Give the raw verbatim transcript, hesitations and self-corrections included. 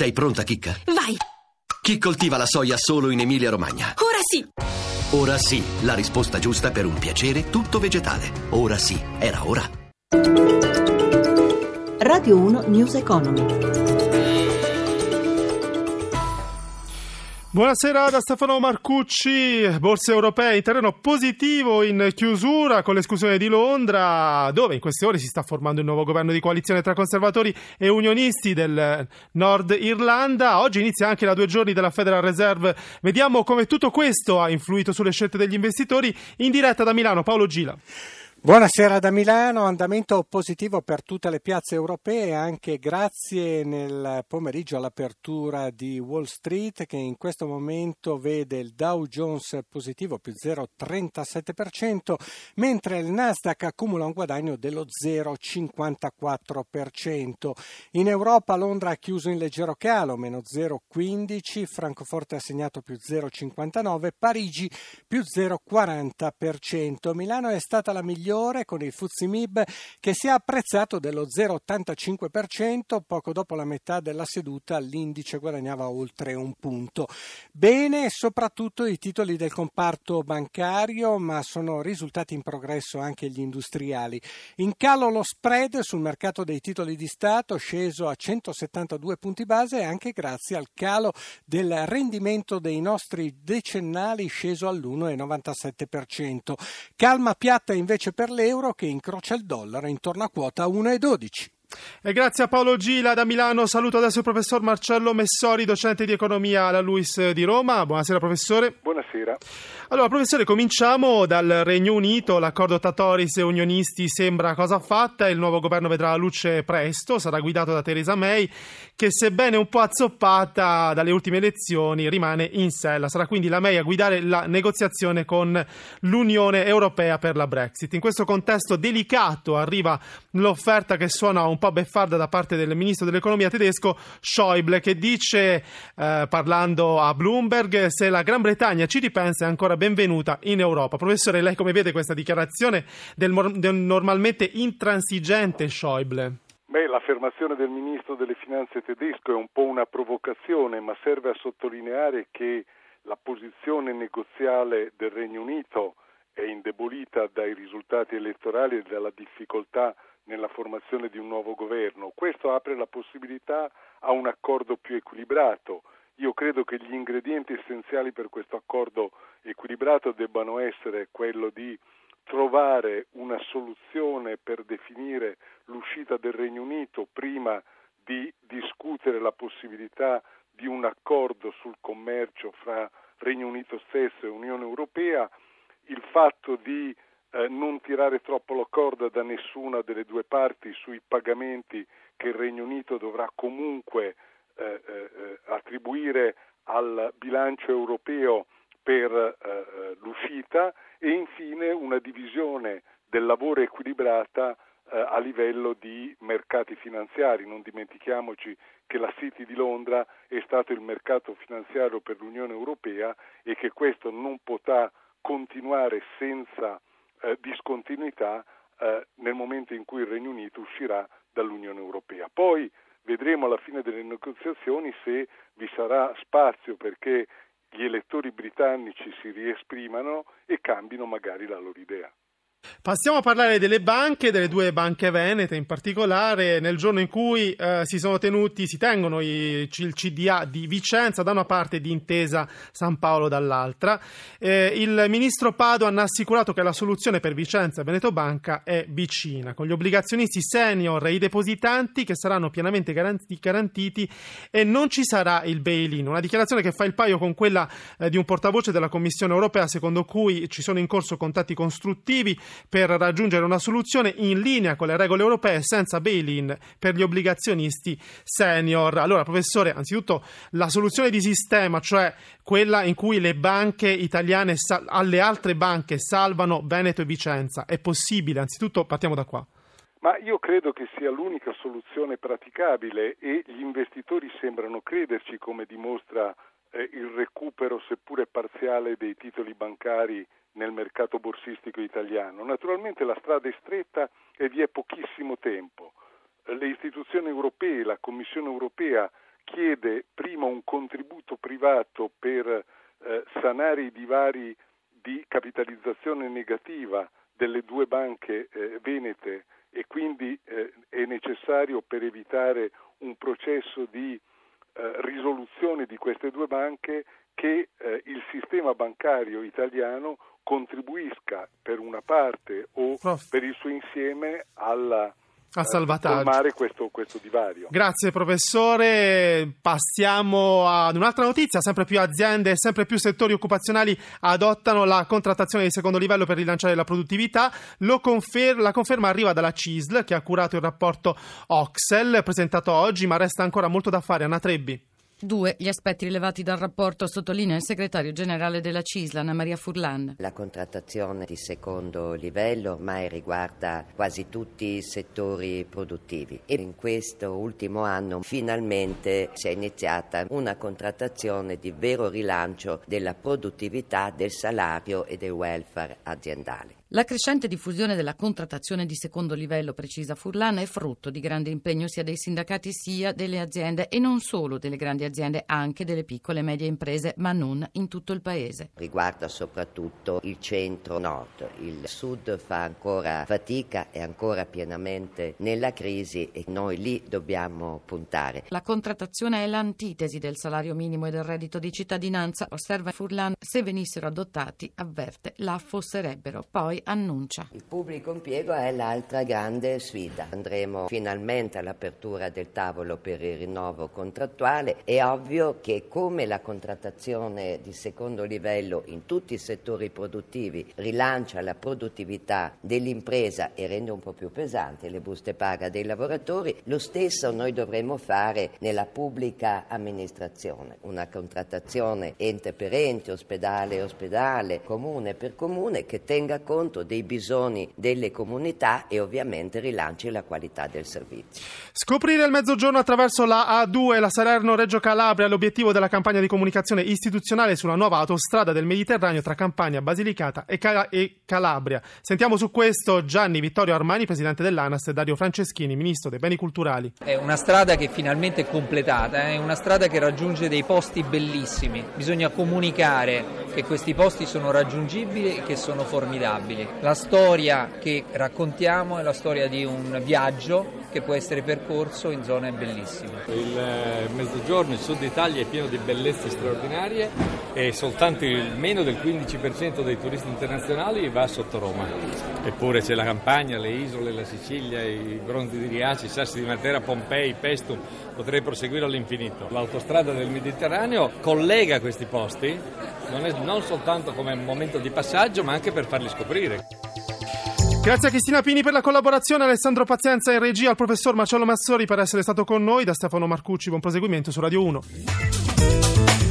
Sei pronta, Chicca? Vai! Chi coltiva la soia solo in Emilia-Romagna? Ora sì! Ora sì, la risposta giusta per un piacere tutto vegetale. Ora sì, era ora. Radio uno News Economy. Buonasera da Stefano Marcucci. Borse europee, terreno positivo in chiusura con l'esclusione di Londra, dove in queste ore si sta formando il nuovo governo di coalizione tra conservatori e unionisti del Nord Irlanda. Oggi inizia anche la due giorni della Federal Reserve. Vediamo come tutto questo ha influito sulle scelte degli investitori. In diretta da Milano, Paolo Gila. Buonasera da Milano, andamento positivo per tutte le piazze europee, anche grazie nel pomeriggio all'apertura di Wall Street, che in questo momento vede il Dow Jones positivo più zero virgola trentasette per cento, mentre il Nasdaq accumula un guadagno dello zero virgola cinquantaquattro per cento. In Europa Londra ha chiuso in leggero calo, meno zero virgola quindici, Francoforte ha segnato più zero virgola cinquantanove, Parigi più zero virgola quaranta per cento. Milano è stata la migliore con il Fuzzi Mib che si è apprezzato dello zero virgola ottantacinque per cento, poco dopo la metà della seduta l'indice guadagnava oltre un punto. Bene soprattutto i titoli del comparto bancario, ma sono risultati in progresso anche gli industriali. In calo lo spread sul mercato dei titoli di Stato, sceso a centosettantadue punti base, anche grazie al calo del rendimento dei nostri decennali, sceso all'uno virgola novantasette per cento. Calma piatta invece per per l'euro, che incrocia il dollaro intorno a quota uno virgola dodici. E grazie a Paolo Gila da Milano. Saluto adesso il professor Marcello Messori, docente di economia alla Luiss di Roma. Buonasera professore. Buonasera. Allora professore, cominciamo dal Regno Unito. L'accordo Tatoris e unionisti sembra cosa fatta. Il nuovo governo vedrà la luce presto, sarà guidato da Theresa May, che sebbene un po' azzoppata dalle ultime elezioni rimane in sella. Sarà quindi la May a guidare la negoziazione con l'Unione Europea per la Brexit. In questo contesto delicato arriva l'offerta che suona un po' beffarda da parte del ministro dell'economia tedesco Schäuble, che dice, eh, parlando a Bloomberg, se la Gran Bretagna ci ripensa è ancora benvenuta in Europa. Professore, lei come vede questa dichiarazione del, mor- del normalmente intransigente Schäuble? Beh, l'affermazione del ministro delle finanze tedesco è un po' una provocazione, ma serve a sottolineare che la posizione negoziale del Regno Unito è indebolita dai risultati elettorali e dalla difficoltà nella formazione di un nuovo governo. Questo apre la possibilità a un accordo più equilibrato. Io credo che gli ingredienti essenziali per questo accordo equilibrato debbano essere quello di trovare una soluzione per definire l'uscita del Regno Unito prima di discutere la possibilità di un accordo sul commercio fra Regno Unito stesso e Unione Europea, il fatto di eh, non tirare troppo la corda da nessuna delle due parti sui pagamenti che il Regno Unito dovrà comunque eh, eh, attribuire al bilancio europeo per eh, l'uscita, e infine una divisione del lavoro equilibrata eh, a livello di mercati finanziari. Non dimentichiamoci che la City di Londra è stato il mercato finanziario per l'Unione Europea e che questo non potrà continuare senza eh, discontinuità eh, nel momento in cui il Regno Unito uscirà dall'Unione Europea. Poi vedremo alla fine delle negoziazioni se vi sarà spazio perché gli elettori britannici si riesprimano e cambino magari la loro idea. Passiamo a parlare delle banche, delle due banche venete in particolare. Nel giorno in cui eh, si sono tenuti, si tengono i, il C D A di Vicenza da una parte e di Intesa San Paolo dall'altra, eh, il ministro Padoan ha assicurato che la soluzione per Vicenza e Veneto Banca è vicina, con gli obbligazionisti senior e i depositanti che saranno pienamente garanti, garantiti e non ci sarà il bail-in. Una dichiarazione che fa il paio con quella eh, di un portavoce della Commissione europea, secondo cui ci sono in corso contatti costruttivi per raggiungere una soluzione in linea con le regole europee senza bail-in per gli obbligazionisti senior. Allora professore, anzitutto la soluzione di sistema, cioè quella in cui le banche italiane sal- alle altre banche salvano Veneto e Vicenza, è possibile? Anzitutto partiamo da qua. Ma io credo che sia l'unica soluzione praticabile e gli investitori sembrano crederci, come dimostra eh, il recupero seppure parziale dei titoli bancari nel mercato borsistico italiano. Naturalmente la strada è stretta e vi è pochissimo tempo. Le istituzioni europee, la Commissione europea chiede prima un contributo privato per eh, sanare i divari di capitalizzazione negativa delle due banche eh, venete, e quindi eh, è necessario, per evitare un processo di eh, risoluzione di queste due banche, che eh, il sistema bancario italiano contribuisca per una parte o Prof. per il suo insieme alla a salvataggio questo, questo divario. Grazie professore. Passiamo ad un'altra notizia. Sempre più aziende e sempre più settori occupazionali adottano la contrattazione di secondo livello per rilanciare la produttività. Lo confer- la conferma arriva dalla C I S L, che ha curato il rapporto OCSEL presentato oggi, ma resta ancora molto da fare. Anna Trebbi. Due gli aspetti rilevati dal rapporto, sottolinea il segretario generale della C I S L, Anna Maria Furlan. La contrattazione di secondo livello ormai riguarda quasi tutti i settori produttivi, e in questo ultimo anno finalmente si è iniziata una contrattazione di vero rilancio della produttività, del salario e del welfare aziendale. La crescente diffusione della contrattazione di secondo livello, precisa Furlan, è frutto di grande impegno sia dei sindacati sia delle aziende, e non solo delle grandi aziende, anche delle piccole e medie imprese, ma non in tutto il paese. Riguarda soprattutto il centro-nord, il sud fa ancora fatica, è ancora pienamente nella crisi e noi lì dobbiamo puntare. La contrattazione è l'antitesi del salario minimo e del reddito di cittadinanza, osserva Furlan. Se venissero adottati, avverte, la affosserebbero. Poi annuncia. Il pubblico impiego è l'altra grande sfida. Andremo finalmente all'apertura del tavolo per il rinnovo contrattuale. È ovvio che, come la contrattazione di secondo livello in tutti i settori produttivi rilancia la produttività dell'impresa e rende un po' più pesanti le buste paga dei lavoratori, lo stesso noi dovremo fare nella pubblica amministrazione. Una contrattazione ente per ente, ospedale ospedale, comune per comune, che tenga conto dei bisogni delle comunità e ovviamente rilanci la qualità del servizio. Scoprire il mezzogiorno attraverso la A due, la Salerno-Reggio Calabria, l'obiettivo della campagna di comunicazione istituzionale sulla nuova autostrada del Mediterraneo tra Campania, Basilicata e, Cal- e Calabria. Sentiamo su questo Gianni Vittorio Armani, presidente dell'ANAS, e Dario Franceschini, ministro dei beni culturali. È una strada che è finalmente completata, è una strada che raggiunge dei posti bellissimi. Bisogna comunicare che questi posti sono raggiungibili e che sono formidabili. La storia che raccontiamo è la storia di un viaggio che può essere percorso in zone bellissime. Il Mezzogiorno, il Sud d'Italia è pieno di bellezze straordinarie e soltanto il meno del quindici per cento dei turisti internazionali va sotto Roma. Eppure c'è la Campania, le isole, la Sicilia, i Bronzi di Riace, i Sassi di Matera, Pompei, Pestum, potrei proseguire all'infinito. L'autostrada del Mediterraneo collega questi posti, non, è, non soltanto come momento di passaggio, ma anche per farli scoprire. Grazie a Cristina Pini per la collaborazione, Alessandro Pazienza in regia, al professor Marcello Messori per essere stato con noi. Da Stefano Marcucci, buon proseguimento su Radio uno.